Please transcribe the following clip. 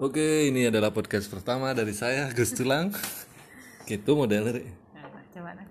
Oke, ini adalah podcast pertama dari saya, Gus Tulang. Gitu modelnya.